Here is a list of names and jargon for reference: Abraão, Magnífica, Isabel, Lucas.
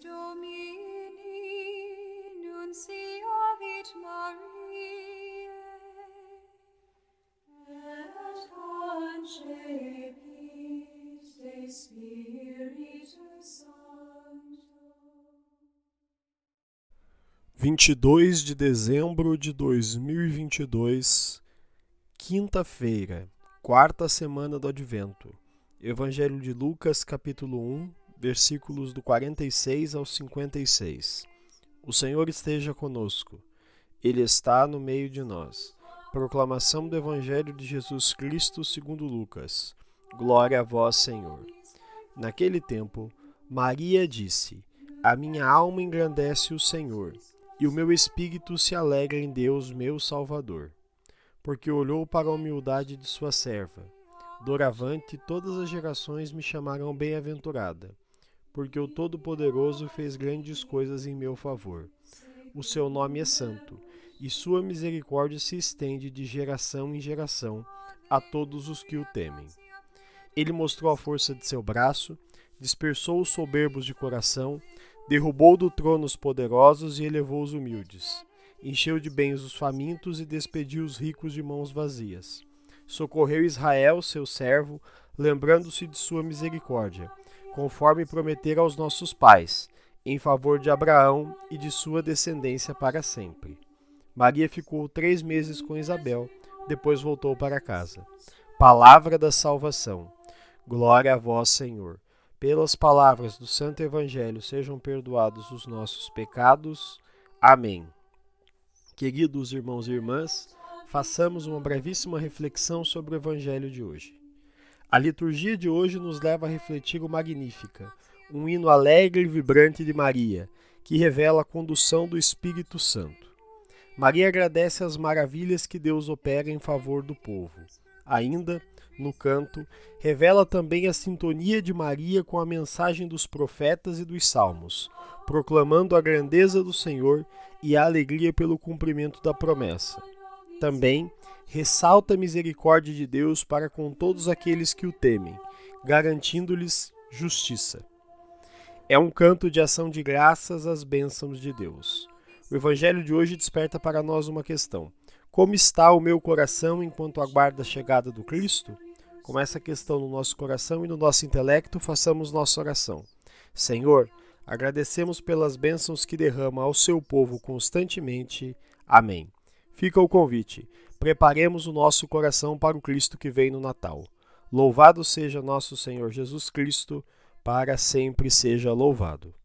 Domini, nunciavit Mariae, et concepit de Spiritus Sancto. 22 de dezembro de 2022, quinta-feira, quarta semana do Advento. Evangelho de Lucas, capítulo 1. Versículos do 46 ao 56. O Senhor esteja conosco. Ele está no meio de nós. Proclamação do Evangelho de Jesus Cristo segundo Lucas. Glória a vós, Senhor. Naquele tempo, Maria disse: A minha alma engrandece o Senhor, e o meu espírito se alegra em Deus, meu Salvador, porque olhou para a humildade de sua serva. Doravante, todas as gerações me chamarão bem-aventurada. Porque o Todo-Poderoso fez grandes coisas em meu favor. O seu nome é santo, e sua misericórdia se estende de geração em geração a todos os que o temem. Ele mostrou a força de seu braço, dispersou os soberbos de coração, derrubou do trono os poderosos e elevou os humildes. Encheu de bens os famintos e despediu os ricos de mãos vazias. Socorreu Israel, seu servo, lembrando-se de sua misericórdia, conforme prometera aos nossos pais, em favor de Abraão e de sua descendência para sempre. Maria ficou 3 meses com Isabel, depois voltou para casa. Palavra da salvação. Glória a vós, Senhor. Pelas palavras do Santo Evangelho sejam perdoados os nossos pecados. Amém. Queridos irmãos e irmãs, façamos uma brevíssima reflexão sobre o Evangelho de hoje. A liturgia de hoje nos leva a refletir o Magnífica, um hino alegre e vibrante de Maria, que revela a condução do Espírito Santo. Maria agradece as maravilhas que Deus opera em favor do povo. Ainda, no canto, revela também a sintonia de Maria com a mensagem dos profetas e dos salmos, proclamando a grandeza do Senhor e a alegria pelo cumprimento da promessa. Também ressalta a misericórdia de Deus para com todos aqueles que o temem, garantindo-lhes justiça. É um canto de ação de graças às bênçãos de Deus. O Evangelho de hoje desperta para nós uma questão. Como está o meu coração enquanto aguarda a chegada do Cristo? Com essa questão no nosso coração e no nosso intelecto, façamos nossa oração. Senhor, agradecemos pelas bênçãos que derrama ao seu povo constantemente. Amém. Fica o convite. Preparemos o nosso coração para o Cristo que vem no Natal. Louvado seja nosso Senhor Jesus Cristo, para sempre seja louvado.